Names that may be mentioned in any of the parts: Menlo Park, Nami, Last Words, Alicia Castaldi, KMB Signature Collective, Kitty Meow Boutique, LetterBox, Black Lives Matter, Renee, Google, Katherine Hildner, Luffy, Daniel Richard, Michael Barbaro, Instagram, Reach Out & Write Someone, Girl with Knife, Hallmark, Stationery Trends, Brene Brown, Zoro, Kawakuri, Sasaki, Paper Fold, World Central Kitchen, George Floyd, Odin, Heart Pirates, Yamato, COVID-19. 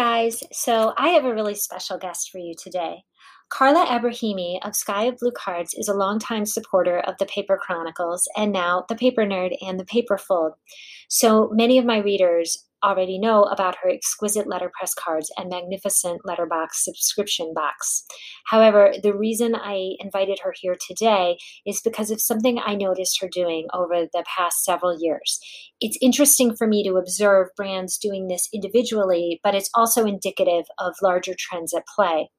guys. So I have a really special guest for you today. Karla Ebrahimi of Sky of Blue Cards is a longtime supporter of the Paper Chronicles and now the Paper Nerd and the Paper Fold. So many of my readers already know about her exquisite letterpress cards and magnificent LetterBox subscription box. However, the reason I invited her here today is because of something I noticed her doing over the past several years. It's interesting for me to observe brands doing this individually, but it's also indicative of larger trends at play.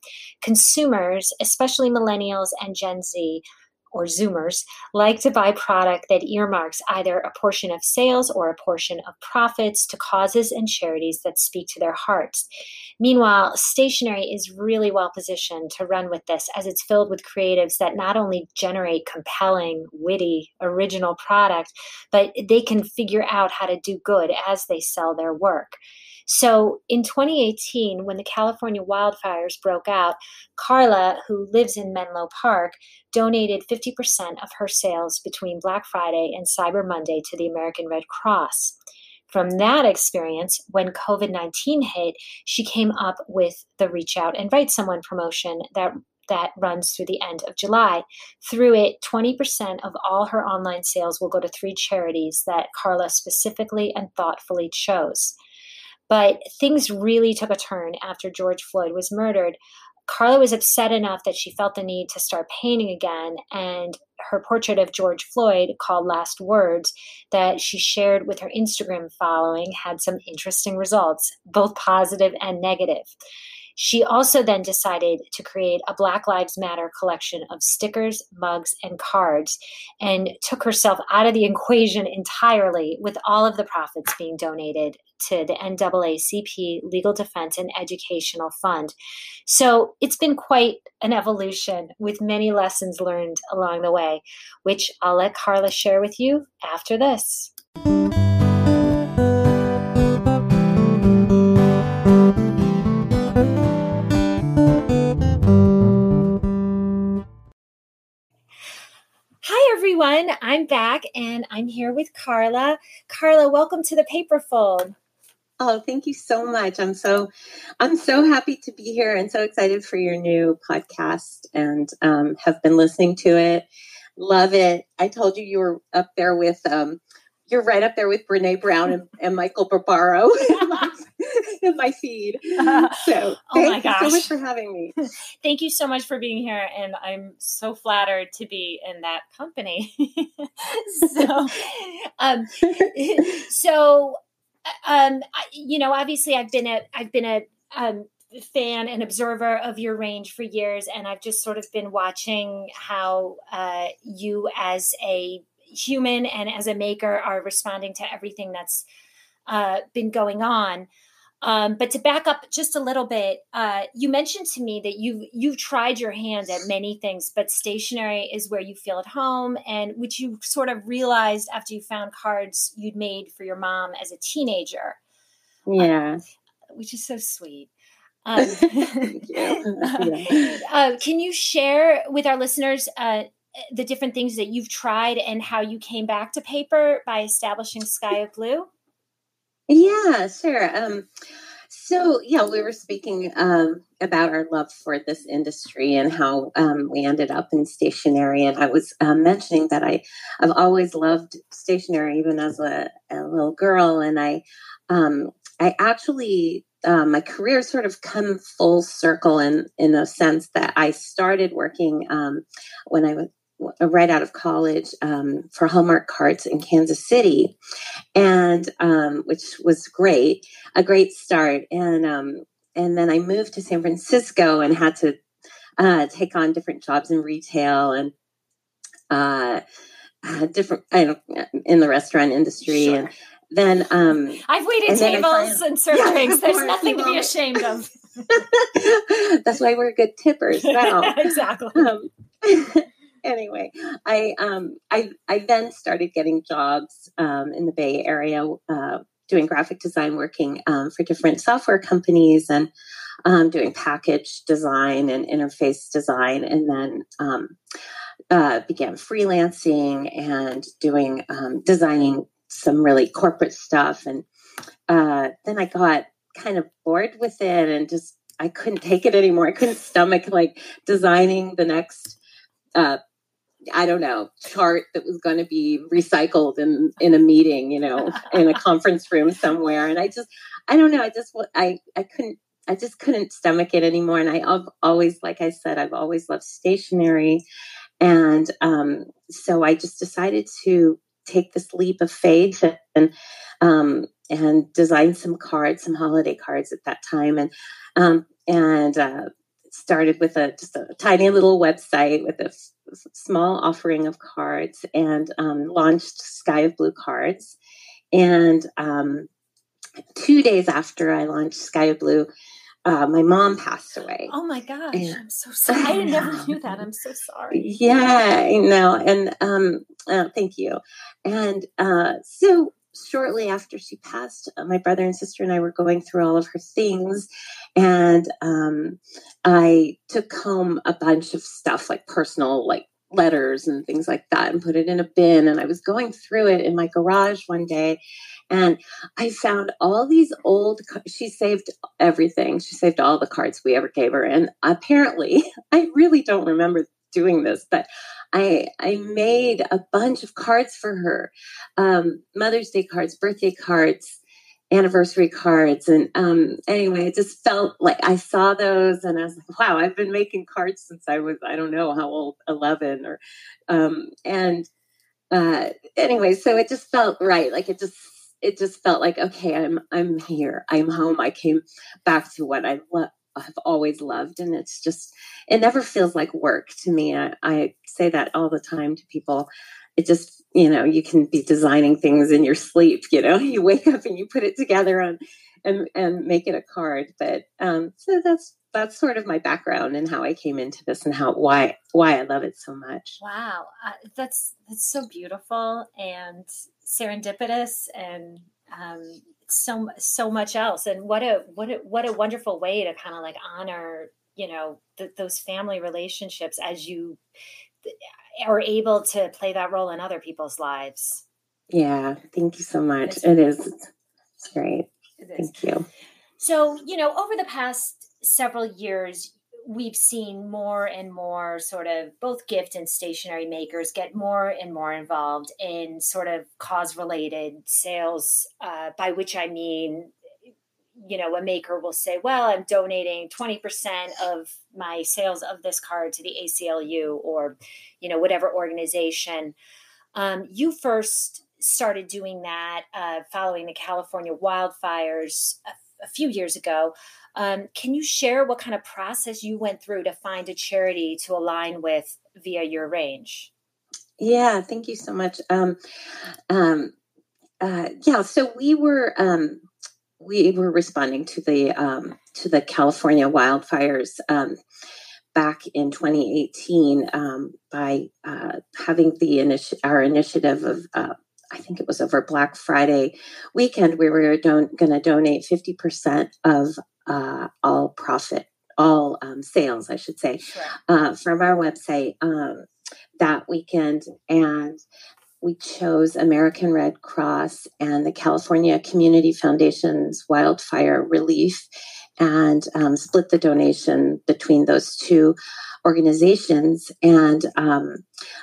Consumers, especially millennials and Gen Z, or Zoomers, like to buy product that earmarks either a portion of sales or a portion of profits to causes and charities that speak to their hearts. Meanwhile, stationery is really well positioned to run with this, as it's filled with creatives that not only generate compelling, witty, original product, but they can figure out how to do good as they sell their work. So in 2018, when the California wildfires broke out, Karla, who lives in Menlo Park, donated 50% of her sales between Black Friday and Cyber Monday to the American Red Cross. From that experience, when COVID-19 hit, she came up with the Reach Out and Write Someone promotion that runs through the end of July. Through it, 20% of all her online sales will go to 3 charities that Karla specifically and thoughtfully chose. But things really took a turn after George Floyd was murdered. Karla was upset enough that she felt the need to start painting again, and her portrait of George Floyd, called Last Words, that she shared with her Instagram following, had some interesting results, both positive and negative. She also then decided to create a Black Lives Matter collection of stickers, mugs, and cards, and took herself out of the equation entirely, with all of the profits being donated to the NAACP Legal Defense and Educational Fund. So it's been quite an evolution, with many lessons learned along the way, which I'll let Karla share with you after this. Everyone, I'm back and I'm here with Karla. Karla, welcome to the Paper Fold. Oh, thank you so much. I'm so happy to be here and so excited for your new podcast, and have been listening to it. Love it. I told you were up there with you're right up there with Brene Brown and Michael Barbaro in my feed. So thank you so much for having me. Thank you so much for being here. And I'm so flattered to be in that company. Obviously I've been a fan and observer of your range for years. And I've just sort of been watching how you as a human and as a maker are responding to everything that's been going on. But to back up just a little bit, you mentioned to me that you've tried your hand at many things, but stationery is where you feel at home, and which you sort of realized after you found cards you'd made for your mom as a teenager. Yeah. Which is so sweet. Can you share with our listeners the different things that you've tried and how you came back to paper by establishing Sky of Blue? Yeah, sure. We were speaking about our love for this industry and how we ended up in stationery. And I was mentioning that I've always loved stationery, even as a little girl. And I actually my career sort of come full circle in a sense that I started working when I was right out of college for Hallmark cards in Kansas City, and which was great, a great start. And then I moved to San Francisco and had to take on different jobs in retail and in the restaurant industry. Sure. And then I've waited tables and served drinks. There's nothing to be ashamed of. That's why we're good tippers now. Exactly. Anyway, I then started getting jobs in the Bay Area, doing graphic design, working for different software companies, and doing package design and interface design, and then began freelancing and doing designing some really corporate stuff. And then I got kind of bored with it and just, I couldn't take it anymore. I couldn't stomach like designing the next, I don't know, chart that was going to be recycled in a meeting, you know, in a conference room somewhere. And I just, I don't know. I just couldn't stomach it anymore. And I've always, like I said, I've always loved stationery. And so I just decided to take this leap of faith and design some cards, some holiday cards at that time. And started with just a tiny little website with a small offering of cards and launched Sky of Blue Cards. And 2 days after I launched Sky of Blue, my mom passed away. Oh my gosh. And I'm so sorry. I never knew that. I'm so sorry. Yeah, I know. And thank you. And so shortly after she passed, my brother and sister and I were going through all of her things. And I took home a bunch of stuff, like personal, like letters and things like that, and put it in a bin. And I was going through it in my garage one day. And I found all these old, she saved everything. She saved all the cards we ever gave her. And apparently, I really don't remember doing this, but I made a bunch of cards for her. Mother's Day cards, birthday cards, anniversary cards. And anyway, it just felt like I saw those and I was like, wow, I've been making cards since I was, I don't know how old, 11 or, anyway, so it just felt right. Like it just felt like, okay, I'm here. I'm home. I came back to what I've always loved. And it's just, it never feels like work to me. I say that all the time to people. It just, you know, you can be designing things in your sleep, you know, you wake up and you put it together and make it a card. But, so that's sort of my background and how I came into this and why I love it so much. Wow. That's so beautiful and serendipitous and, so much else. And what a wonderful way to kind of like honor, you know, those family relationships as you are able to play that role in other people's lives. Yeah. Thank you so much. It's great. It is. Thank you. So, you know, over the past several years, we've seen more and more sort of both gift and stationery makers get more and more involved in sort of cause-related sales, by which I mean, you know, a maker will say, well, I'm donating 20% of my sales of this card to the ACLU or, you know, whatever organization. You first started doing that following the California wildfires a few years ago. Can you share what kind of process you went through to find a charity to align with via your range? Yeah, thank you so much. So we were responding to the California wildfires back in 2018 by having our initiative of I think it was over Black Friday weekend, we were going to donate 50% of all profit, all sales, I should say, sure, from our website that weekend. And we chose American Red Cross and the California Community Foundation's Wildfire Relief and split the donation between those two organizations. And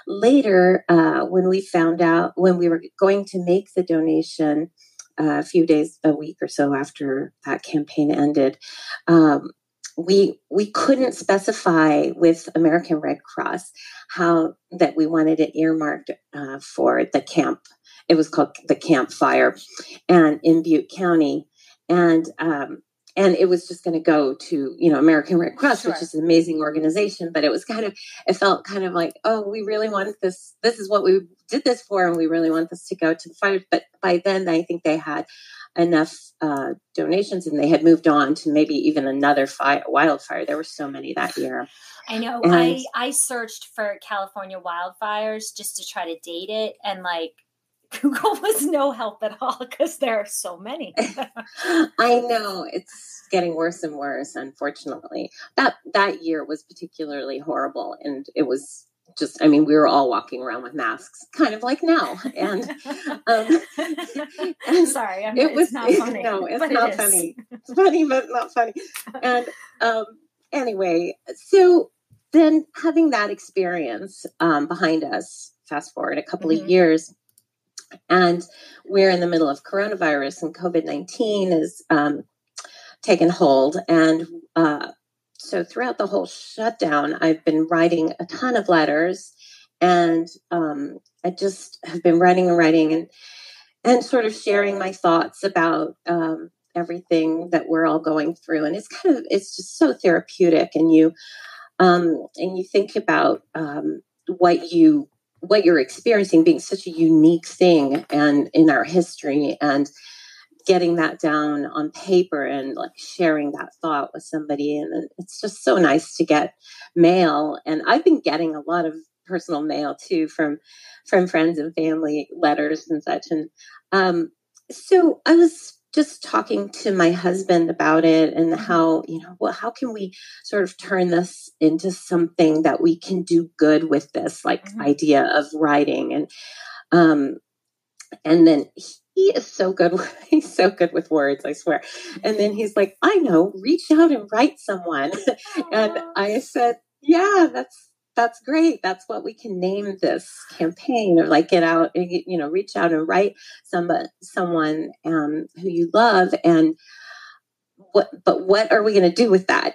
later, when we found out, when we were going to make the donation a few days, a week or so after that campaign ended, we couldn't specify with American Red Cross how that we wanted it earmarked for the camp. It was called the Camp Fire and in Butte County. And it was just going to go to, you know, American Red Cross, sure, which is an amazing organization, but it felt kind of like, oh, we really want this. This is what we did this for. And we really want this to go to the fire. But by then I think they had enough donations and they had moved on to maybe even another wildfire. There were so many that year. I know. And I searched for California wildfires just to try to date it. And like, Google was no help at all because there are so many. I know, it's getting worse and worse, unfortunately. That year was particularly horrible, and it was just, I mean, we were all walking around with masks, kind of like now. And, and sorry, it's not funny. No, it's not funny. It's funny, but not funny. And anyway, so then having that experience behind us, fast forward a couple of years, and we're in the middle of coronavirus and COVID-19 is taken hold. And so throughout the whole shutdown, I've been writing a ton of letters, and I just have been writing and sort of sharing my thoughts about everything that we're all going through. And it's kind of, it's just so therapeutic, and you think about what you're experiencing being such a unique thing and in our history, and getting that down on paper and like sharing that thought with somebody. And it's just so nice to get mail. And I've been getting a lot of personal mail too, from friends and family, letters and such. And so I was just talking to my husband about it and how, how can we sort of turn this into something that we can do good with this, like idea of writing. And, then he is so good. He's so good with words, I swear. And then he's like, I know, reach out and write someone. And I said, yeah, that's great. That's what we can name this campaign, or like get out and, reach out and write someone who you love. And what are we going to do with that?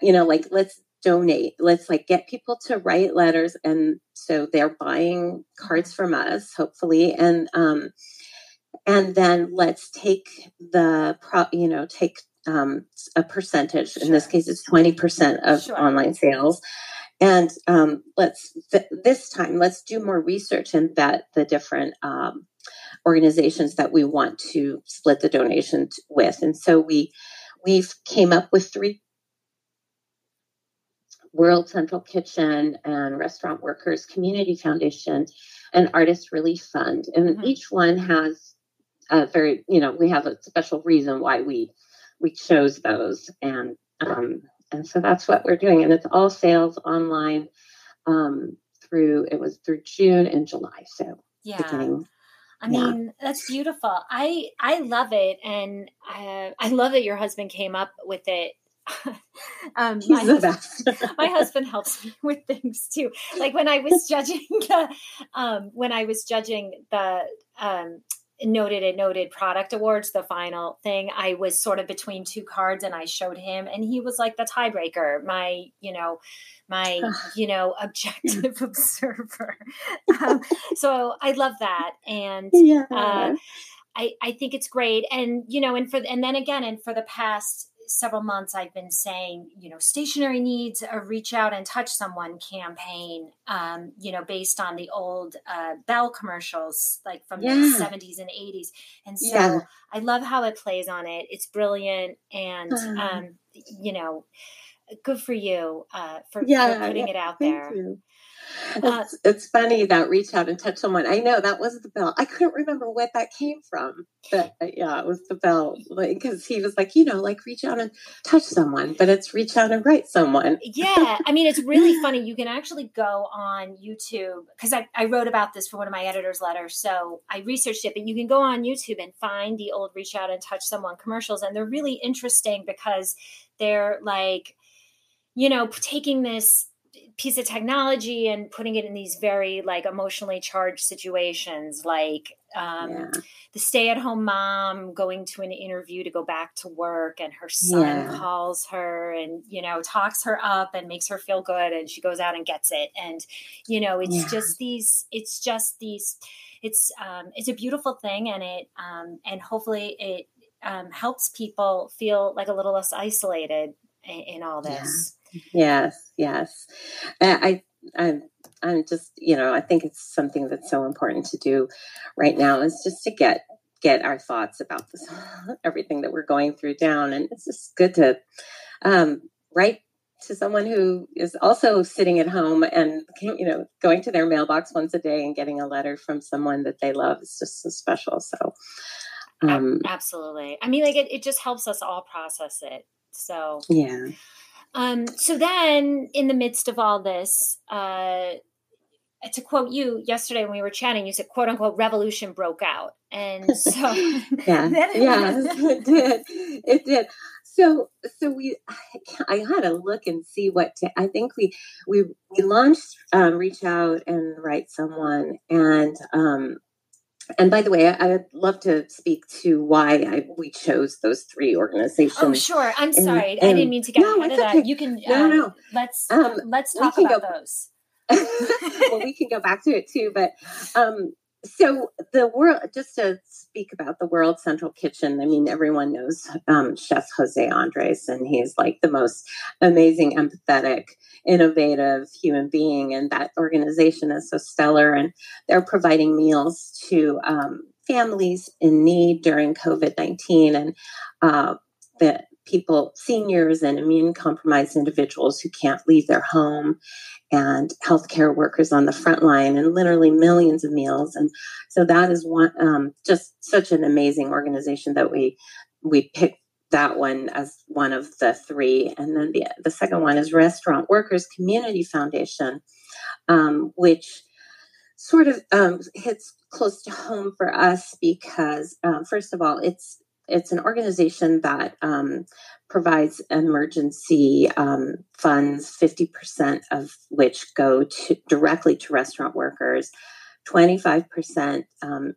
Let's donate, let's like get people to write letters. And so they're buying cards from us, hopefully. And then let's take a percentage. Sure. In this case, it's 20% of online sales. And this time, let's do more research in that the different organizations that we want to split the donations with. And so we've came up with three: World Central Kitchen and Restaurant Workers Community Foundation and Artist Relief Fund. And each one has a very, we have a special reason why we chose those. And so that's what we're doing. And it's all sales online through June and July. So yeah, I mean, that's beautiful. I love it. And I love that your husband came up with it. My husband helps me with things too. Like when I was judging the Noted and Noted product awards, the final thing, I was sort of between two cards, and I showed him, and he was like the tiebreaker, my objective observer. So I love that. And I think it's great. And, for the past several months, I've been saying, stationery needs a reach out and touch someone campaign, based on the old Bell commercials, like from the 70s and 80s. And so I love how it plays on it. It's brilliant. And, good for you for putting it out there. You. It's funny that reach out and touch someone. I know that was the Bell. I couldn't remember where that came from, but it was the Bell, because he was like, reach out and touch someone, but it's reach out and write someone. Yeah. I mean, it's really funny. You can actually go on YouTube, because I wrote about this for one of my editor's letters. So I researched it, but you can go on YouTube and find the old reach out and touch someone commercials. And they're really interesting because they're like, taking this piece of technology and putting it in these very like emotionally charged situations, like the stay-at-home mom going to an interview to go back to work, and her son calls her and talks her up and makes her feel good, and she goes out and gets it. And it's a beautiful thing, and it and hopefully it helps people feel like a little less isolated in all this. Yes. I'm just, I think it's something that's so important to do right now, is just to get our thoughts about this, everything that we're going through down. And it's just good to write to someone who is also sitting at home and, going to their mailbox once a day and getting a letter from someone that they love is just so special. So absolutely. I mean, like it just helps us all process it. So, yeah. So then in the midst of all this, to quote you yesterday when we were chatting, you said, quote unquote, revolution broke out. And so it did. So I had to look and see what, I think we launched, Reach Out and Write Someone. And by the way, I would love to speak to why we chose those three organizations. Oh, sure. I'm sorry. I didn't mean to get ahead of that. Okay. You can, no. Let's talk about those. Well, we can go back to it too, but, so the world, just to speak about the World Central Kitchen, I mean, everyone knows Chef Jose Andres, and he's like the most amazing, empathetic, innovative human being. And that organization is so stellar. And they're providing meals to families in need during COVID-19 and the people, seniors and immune compromised individuals who can't leave their home, and healthcare workers on the front line, and literally millions of meals. And so that is one, just such an amazing organization that we picked that one as one of the three. And then the second one is Restaurant Workers Community Foundation, which sort of hits close to home for us because, first of all, it's an organization that provides emergency funds, 50% of which go directly to restaurant workers. 25%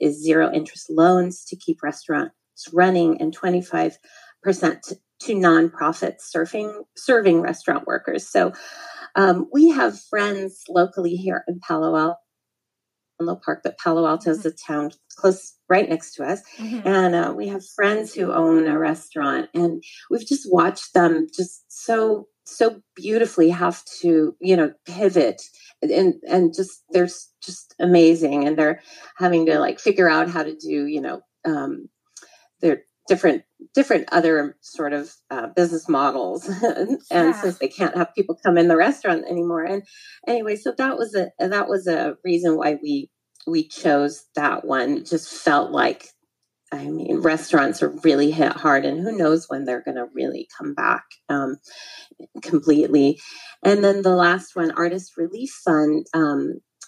is zero interest loans to keep restaurants running, and 25% to nonprofits serving restaurant workers. So we have friends locally here in Menlo Park, but Palo Alto is a town close, right next to us. Mm-hmm. And we have friends who own a restaurant, and we've just watched them just so beautifully have to, pivot and just, they're just amazing. And they're having to like figure out how to do, their different other sort of business models. And since they can't have people come in the restaurant anymore. And anyway, so that was a reason why we chose that one. It just felt like, restaurants are really hit hard, and who knows when they're going to really come back completely. And then the last one, Artist Relief Fund,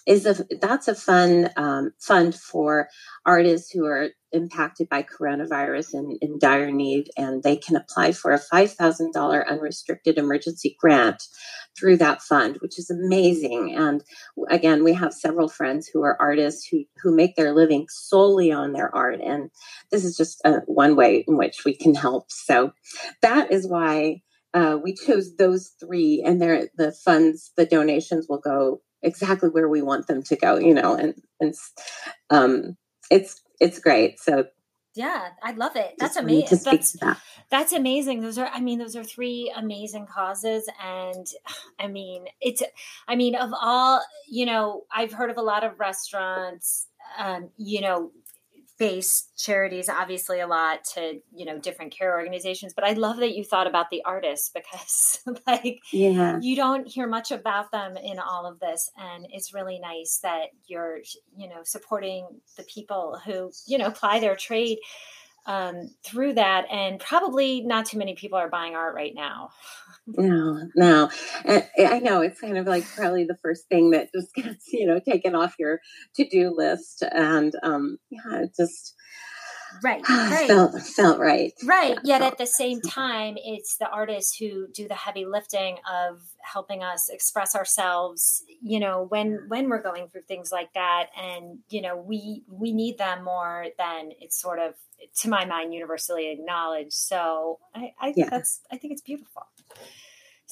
that's a fun fund for artists who are impacted by coronavirus and in dire need, and they can apply for a $5,000 unrestricted emergency grant through that fund, which is amazing. And again, we have several friends who are artists who make their living solely on their art, and this is just one way in which we can help. So that is why we chose those three, and the funds, the donations will go exactly where we want them to go, and it's great. So yeah, I love it. That's amazing. That's amazing. Those are three amazing causes. And of all, I've heard of a lot of restaurants, based charities, obviously a lot to, different care organizations, but I love that you thought about the artists because you don't hear much about them in all of this. And it's really nice that you're, supporting the people who, apply their trade through that. And probably not too many people are buying art right now. No. I know it's kind of like probably the first thing that just gets, taken off your to-do list. And, it just right. Felt right. Right. Yet at the same time, it's the artists who do the heavy lifting of helping us express ourselves, when we're going through things like that. And, we need them more than it's sort of, to my mind, universally acknowledged. So I think it's beautiful.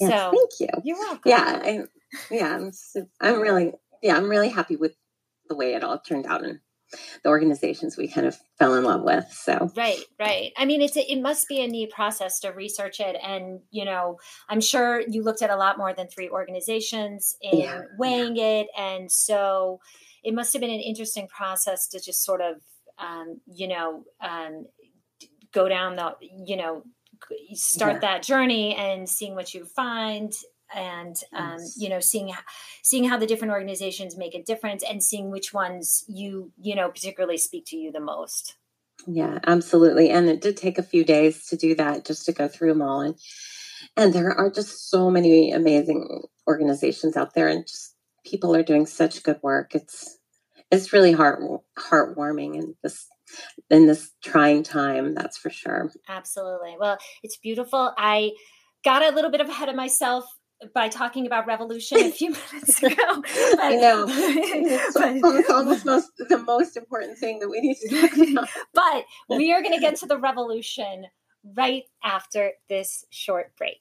Yeah, so thank you. You're welcome. Yeah. I'm really happy with the way it all turned out and the organizations we kind of fell in love with. So right. It must be a neat process to research it, and I'm sure you looked at a lot more than three organizations in weighing it, and so it must have been an interesting process to just sort of go down the that journey and seeing what you find. And, seeing how the different organizations make a difference, and seeing which ones you particularly speak to you the most. Yeah, absolutely. And it did take a few days to do that, just to go through them all. And there are just so many amazing organizations out there, and just people are doing such good work. It's really heartwarming in this trying time, that's for sure. Absolutely. Well, it's beautiful. I got a little bit ahead of myself by talking about revolution a few minutes ago. I know. It's almost the most important thing that we need to talk about. But we are going to get to the revolution right after this short break.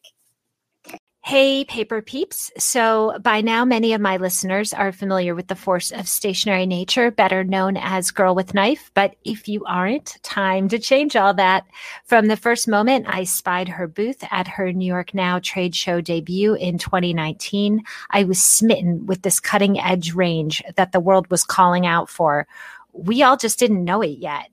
Hey, paper peeps. So by now, many of my listeners are familiar with the force of stationary nature, better known as Girl with Knife. But if you aren't, time to change all that. From the first moment I spied her booth at her New York Now trade show debut in 2019, I was smitten with this cutting edge range that the world was calling out for. We all just didn't know it yet.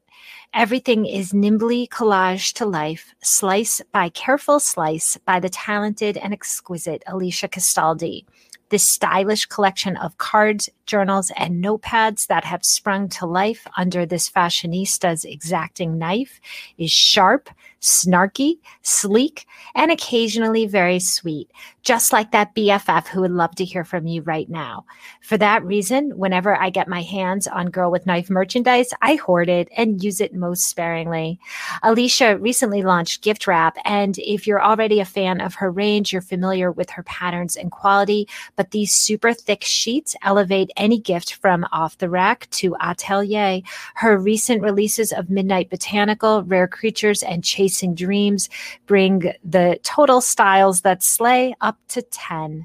Everything is nimbly collaged to life, slice by careful slice, by the talented and exquisite Alicia Castaldi. This stylish collection of cards, journals, and notepads that have sprung to life under this fashionista's exacting knife is sharp, snarky, sleek, and occasionally very sweet, just like that BFF who would love to hear from you right now. For that reason, whenever I get my hands on Girl with Knife merchandise, I hoard it and use it most sparingly. Alicia recently launched gift wrap, and if you're already a fan of her range, you're familiar with her patterns and quality, but these super thick sheets elevate any gift from off the rack to atelier. Her recent releases of Midnight Botanical, Rare Creatures, and Chasing Dreams bring the total styles that slay up to 10.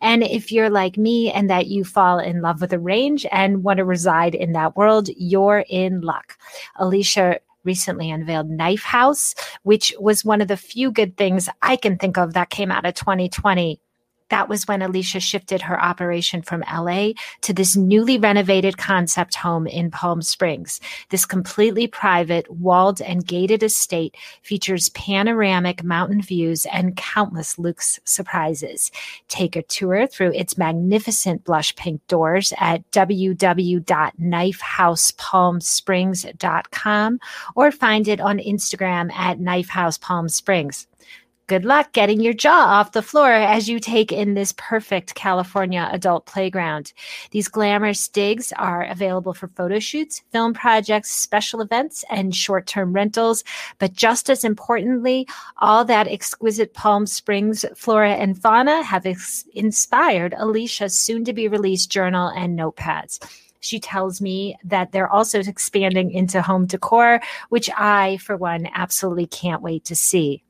And if you're like me and that you fall in love with a range and want to reside in that world, you're in luck. Alicia recently unveiled Knife House, which was one of the few good things I can think of that came out of 2020. That was when Alicia shifted her operation from LA to this newly renovated concept home in Palm Springs. This completely private, walled and gated estate features panoramic mountain views and countless luxe surprises. Take a tour through its magnificent blush pink doors at www.knifehousepalmsprings.com or find it on Instagram at knifehousepalmsprings. Good luck getting your jaw off the floor as you take in this perfect California adult playground. These glamorous digs are available for photo shoots, film projects, special events, and short-term rentals. But just as importantly, all that exquisite Palm Springs flora and fauna have inspired Alicia's soon-to-be-released journal and notepads. She tells me that they're also expanding into home decor, which I, for one, absolutely can't wait to see.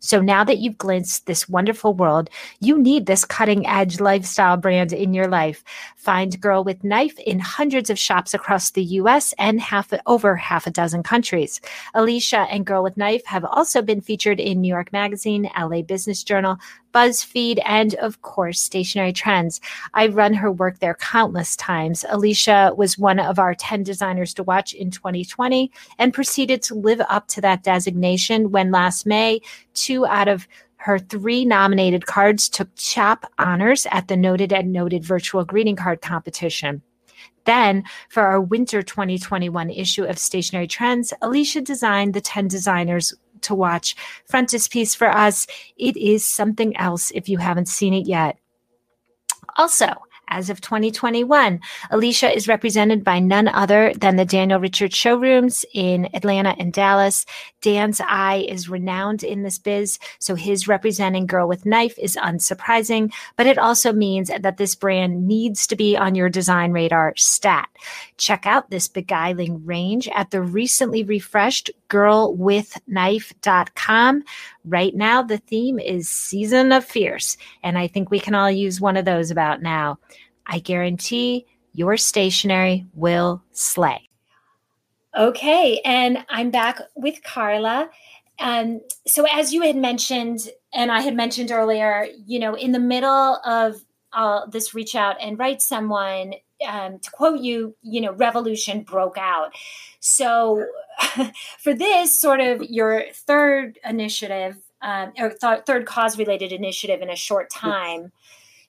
So now that you've glimpsed this wonderful world, you need this cutting-edge lifestyle brand in your life. Find Girl with Knife in hundreds of shops across the U.S. and over half a dozen countries. Alicia and Girl with Knife have also been featured in New York Magazine, LA Business Journal, BuzzFeed, and of course, Stationery Trends. I've run her work there countless times. Alicia was one of our 10 designers to watch in 2020 and proceeded to live up to that designation when last May, 2 out of her 3 nominated cards took CHOP honors at the Noted and Noted virtual greeting card competition. Then, for our winter 2021 issue of Stationery Trends, Alicia designed the 10 designers to watch frontispiece for us. It is something else if you haven't seen it yet. Also, as of 2021, Alicia is represented by none other than the Daniel Richard showrooms in Atlanta and Dallas. Dan's eye is renowned in this biz, so his representing Girl with Knife is unsurprising, but it also means that this brand needs to be on your design radar stat. Check out this beguiling range at the recently refreshed girlwithknife.com. Right now, the theme is Season of Fierce, and I think we can all use one of those about now. I guarantee your stationery will slay. Okay, and I'm back with Karla. So as you had mentioned, and I had mentioned earlier, you know, in the middle of this reach out and write someone, to quote you, you know, revolution broke out. So for this sort of your third initiative, third cause related initiative in a short time,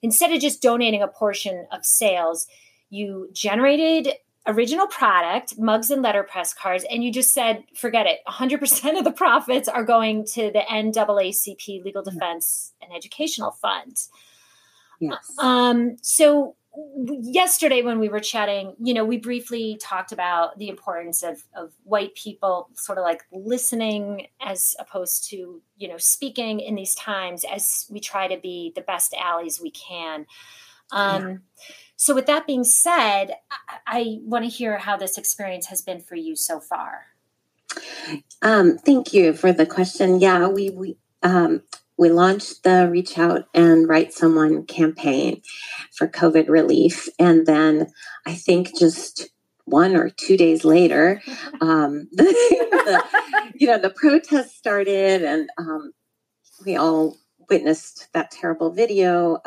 instead of just donating a portion of sales, you generated original product, mugs and letterpress cards, and you just said, forget it, 100% of the profits are going to the NAACP Legal Defense and Educational Fund. Yes. So yesterday when we were chatting, you know, we briefly talked about the importance of white people sort of like listening as opposed to, you know, speaking in these times as we try to be the best allies we can. So with that being said, I want to hear how this experience has been for you so far. Thank you for the question. Yeah, we launched the Reach Out and Write Someone campaign for COVID relief. And then I think just 1 or 2 days later, the protests started, and we all witnessed that terrible video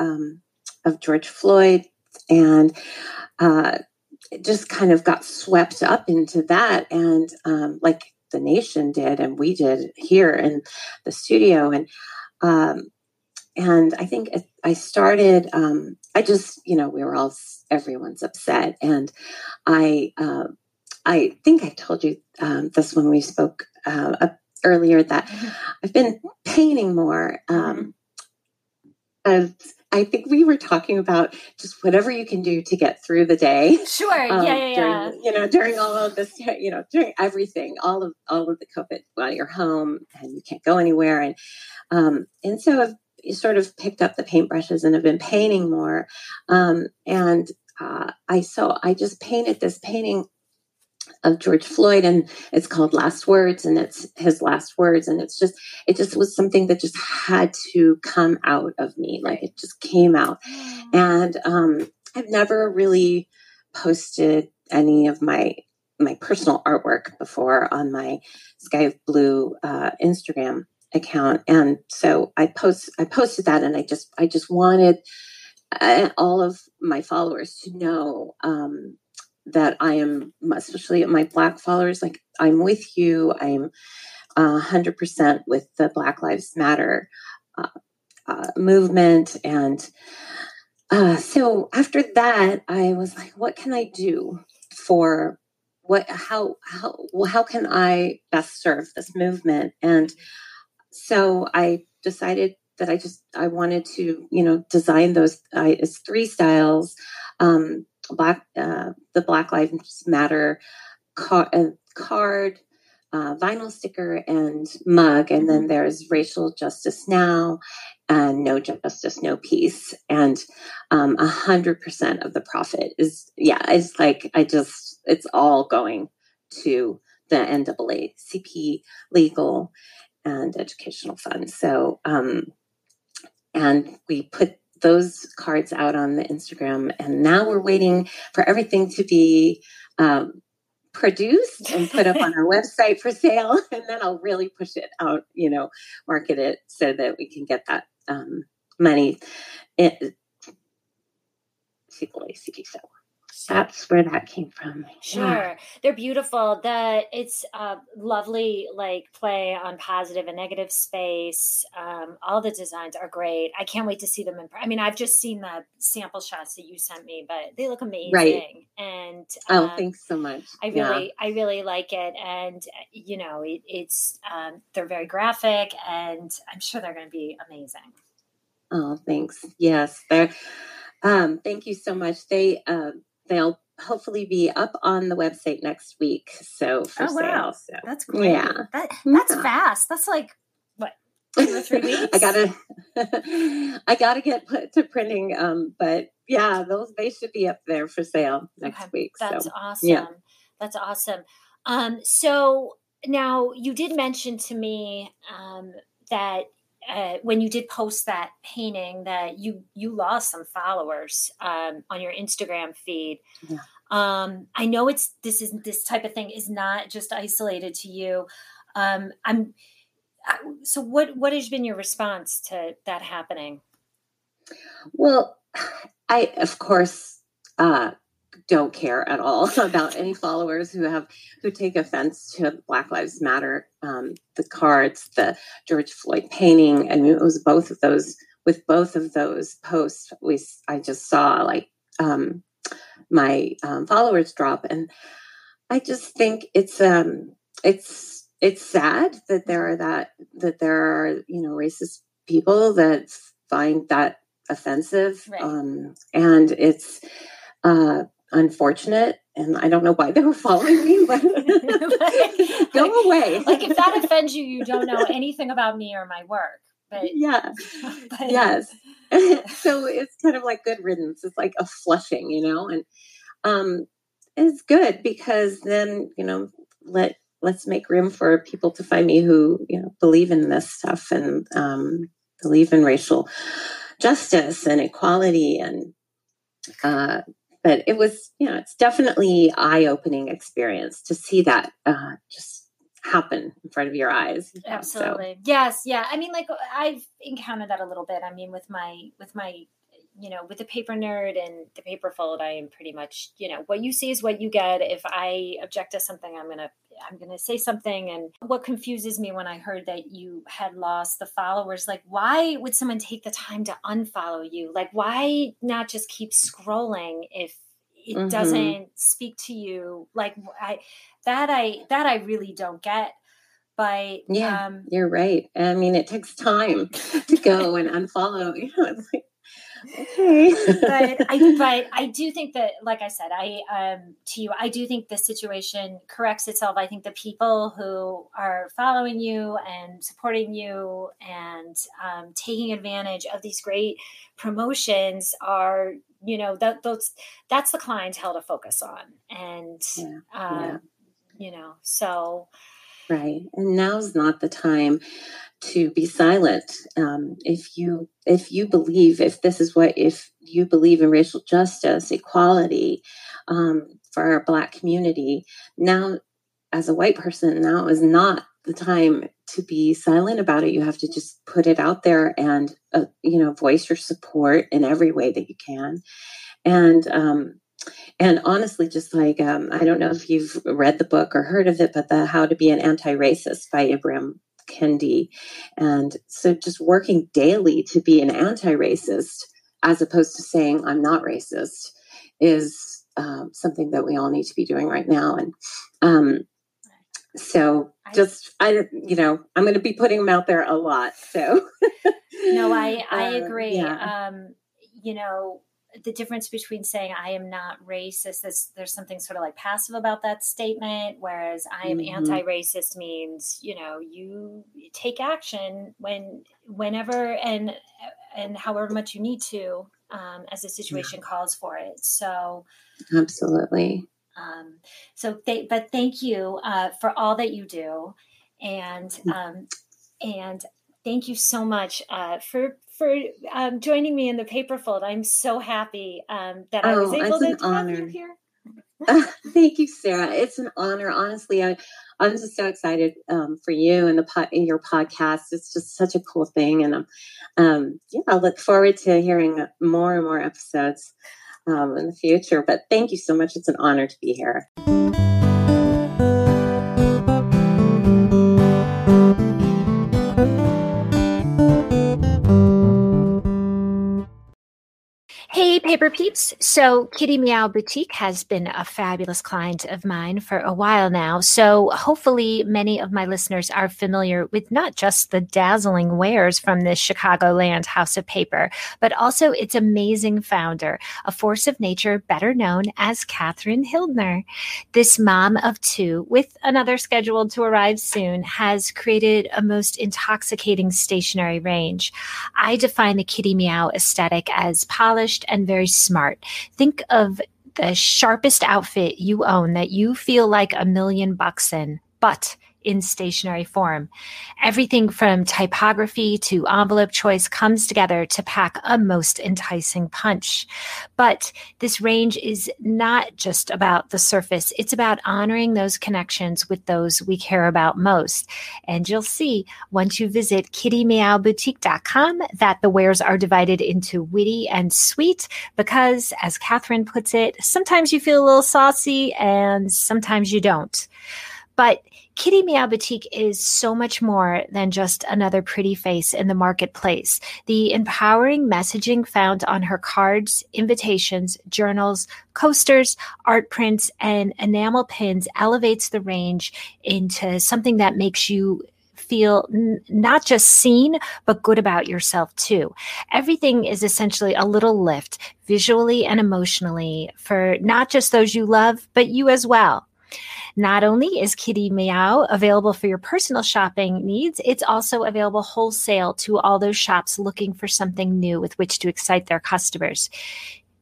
of George Floyd, and it just kind of got swept up into that. And like the nation did, and we did here in the studio. And I think I started, we were all, everyone's upset. And I think I told you this when we spoke earlier, that I've been painting more. I think we were talking about just whatever you can do to get through the day. Sure. Yeah. During all of this, during everything, all of the COVID, while you're home and you can't go anywhere. And so I've sort of picked up the paintbrushes and have been painting more. I just painted this painting of George Floyd, and it's called Last Words, and it's his last words. And it just was something that just had to come out of me. Like, it just came out. And I've never really posted any of my personal artwork before on my Sky of Blue Instagram account. And so I posted that, and I just wanted all of my followers to know, that I am, especially my Black followers, like, I'm with you. I'm 100% with the Black Lives Matter movement. And so after that, I was like, what can I do for how can I best serve this movement? And so I decided that I wanted to, design those as three styles, the Black Lives Matter card, vinyl sticker, and mug. And then there's Racial Justice Now and No Justice, No Peace. And 100% of the profit it's all going to the NAACP Legal and Educational Fund. So, and we put those cards out on the Instagram, and now we're waiting for everything to be produced and put up on our website for sale. And then I'll really push it out, market it so that we can get that money to the ACP. So that's where that came from. Sure. Yeah. They're beautiful. It's a lovely, like, play on positive and negative space. All the designs are great. I can't wait to see them. I've just seen the sample shots that you sent me, but they look amazing. Right. And thanks so much. I really like it. And it's they're very graphic, and I'm sure they're going to be amazing. Oh, thanks. Yes. Thank you so much. They'll hopefully be up on the website next week. So for sale. Wow. So, that's great. Yeah. That's fast. That's like, what, 2 or 3 weeks? I gotta get put to printing. But yeah, they should be up there for sale next week. That's awesome. Yeah. That's awesome. So now you did mention to me that when you did post that painting, that you lost some followers on your Instagram feed. Yeah. I know this type of thing is not just isolated to you. So what has been your response to that happening? Well, I, of course, don't care at all about any followers who take offense to Black Lives Matter, the cards, the George Floyd painting. It was both of those. With both of those posts, I just saw my followers drop, and I just think it's sad that there are racist people that find that offensive. Right. And it's unfortunate. And I don't know why they were following me, but go away. Like, if that offends you, you don't know anything about me or my work. But, yeah. But, yes. So it's kind of like good riddance. It's like a flushing, you know, and it's good because then, you know, let's make room for people to find me who, you know, believe in this stuff and believe in racial justice and equality. And but it was, you know, it's definitely eye-opening experience to see that just happen in front of your eyes. Absolutely. So. Yes. Yeah. I mean, like, I've encountered that a little bit. I mean, with my, you know, with the Paper Nerd and the Paper Fold, I am pretty much, you know, what you see is what you get. If I object to something, I'm going to say something. And what confuses me when I heard that you had lost the followers, like, why would someone take the time to unfollow you? Like, why not just keep scrolling if it mm-hmm. doesn't speak to you? Like, I really don't get. But yeah, you're right. I mean, it takes time to go and unfollow, you know, it's like, okay. but I do think that, like I said, I do think the situation corrects itself. I think the people who are following you and supporting you and taking advantage of these great promotions are, you know, that's the clientele to focus on. And, you know, so. Right. And now's not the time to be silent. If you believe in racial justice, equality, for our Black community, now as a white person, now is not the time to be silent about it. You have to just put it out there and, you know, voice your support in every way that you can. And honestly, just like, I don't know if you've read the book or heard of it, but the How to Be an Anti-Racist by Ibram Kendi. And so just working daily to be an anti-racist, as opposed to saying I'm not racist, is something that we all need to be doing right now. And I'm going to be putting them out there a lot. So no, I agree. Yeah. You know, the difference between saying I am not racist, there's something sort of like passive about that statement. Whereas I am mm-hmm. anti-racist means, you know, you take action whenever and however much you need to, as the situation calls for it. So absolutely. But thank you, for all that you do. And thank you so much, for joining me in the Paper Fold. I'm so happy that I was able to have you here. Thank you, Sarah. It's an honor. Honestly, I'm just so excited for you and your podcast. It's just such a cool thing. And I look forward to hearing more and more episodes in the future. But thank you so much. It's an honor to be here. Hey, Paper Peeps. So Kitty Meow Boutique has been a fabulous client of mine for a while now. So hopefully many of my listeners are familiar with not just the dazzling wares from this Chicagoland House of Paper, but also its amazing founder, a force of nature better known as Katherine Hildner. This mom of two, with another scheduled to arrive soon, has created a most intoxicating stationery range. I define the Kitty Meow aesthetic as polished and very smart. Think of the sharpest outfit you own that you feel like $1 million in, but in stationery form. Everything from typography to envelope choice comes together to pack a most enticing punch. But this range is not just about the surface. It's about honoring those connections with those we care about most. And you'll see once you visit kittymeowboutique.com that the wares are divided into witty and sweet because, as Katherine puts it, sometimes you feel a little saucy and sometimes you don't. But Kitty Meow Boutique is so much more than just another pretty face in the marketplace. The empowering messaging found on her cards, invitations, journals, coasters, art prints, and enamel pins elevates the range into something that makes you feel not just seen, but good about yourself too. Everything is essentially a little lift visually and emotionally for not just those you love, but you as well. Not only is Kitty Meow available for your personal shopping needs, it's also available wholesale to all those shops looking for something new with which to excite their customers.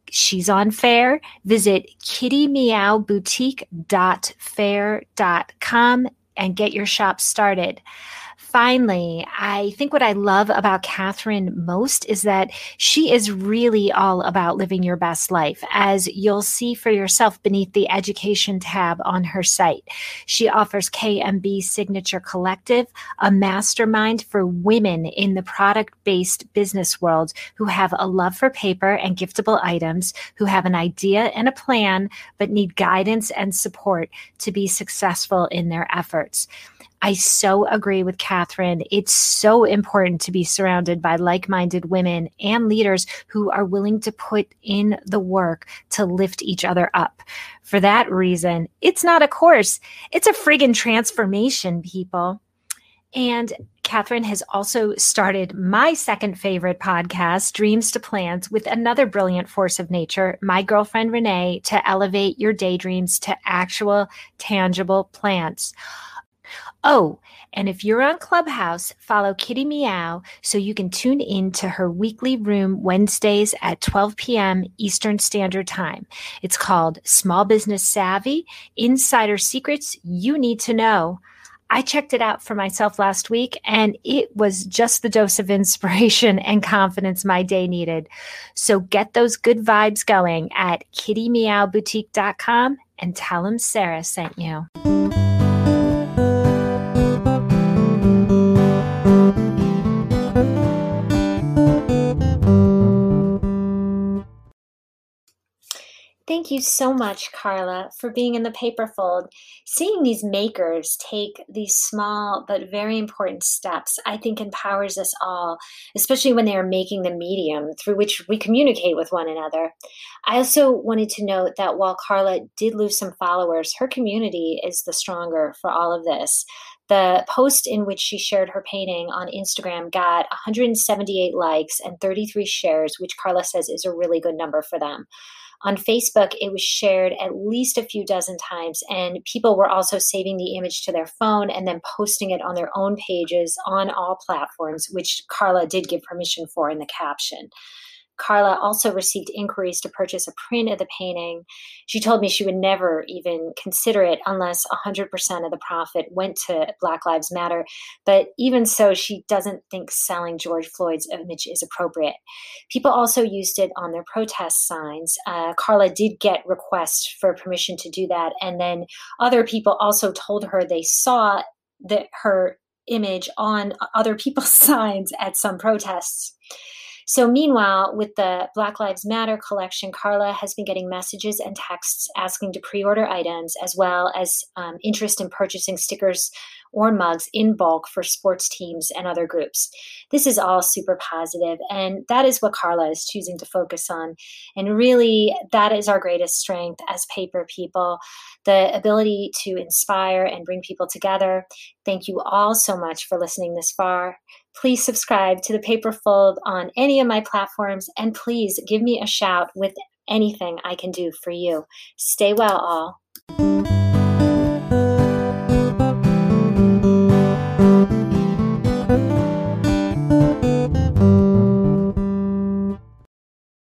She's on Fair. Visit kittymeowboutique.fair.com and get your shop started. Finally, I think what I love about Catherine most is that she is really all about living your best life, as you'll see for yourself beneath the education tab on her site. She offers KMB Signature Collective, a mastermind for women in the product-based business world who have a love for paper and giftable items, who have an idea and a plan, but need guidance and support to be successful in their efforts. I so agree with Catherine. It's so important to be surrounded by like-minded women and leaders who are willing to put in the work to lift each other up. For that reason, it's not a course. It's a friggin' transformation, people. And Catherine has also started my second favorite podcast, Dreams to Plans, with another brilliant force of nature, my girlfriend Renee, to elevate your daydreams to actual, tangible plans. Oh, and if you're on Clubhouse, follow Kitty Meow so you can tune in to her weekly room Wednesdays at 12 p.m. Eastern Standard Time. It's called Small Business Savvy, Insider Secrets You Need to Know. I checked it out for myself last week, and it was just the dose of inspiration and confidence my day needed. So get those good vibes going at kittymeowboutique.com and tell them Sarah sent you. Thank you so much, Karla, for being in the Paper Fold. Seeing these makers take these small but very important steps, I think, empowers us all, especially when they are making the medium through which we communicate with one another. I also wanted to note that while Karla did lose some followers, her community is the stronger for all of this. The post in which she shared her painting on Instagram got 178 likes and 33 shares, which Karla says is a really good number for them. On Facebook, it was shared at least a few dozen times, and people were also saving the image to their phone and then posting it on their own pages on all platforms, which Karla did give permission for in the caption. Karla also received inquiries to purchase a print of the painting. She told me she would never even consider it unless 100% of the profit went to Black Lives Matter. But even so, she doesn't think selling George Floyd's image is appropriate. People also used it on their protest signs. Karla did get requests for permission to do that. And then other people also told her they saw that her image on other people's signs at some protests. So meanwhile, with the Black Lives Matter collection, Karla has been getting messages and texts asking to pre-order items, as well as interest in purchasing stickers or mugs in bulk for sports teams and other groups. This is all super positive, and that is what Karla is choosing to focus on. And really, that is our greatest strength as paper people, the ability to inspire and bring people together. Thank you all so much for listening this far. Please subscribe to the Paper Fold on any of my platforms, and please give me a shout with anything I can do for you. Stay well, all.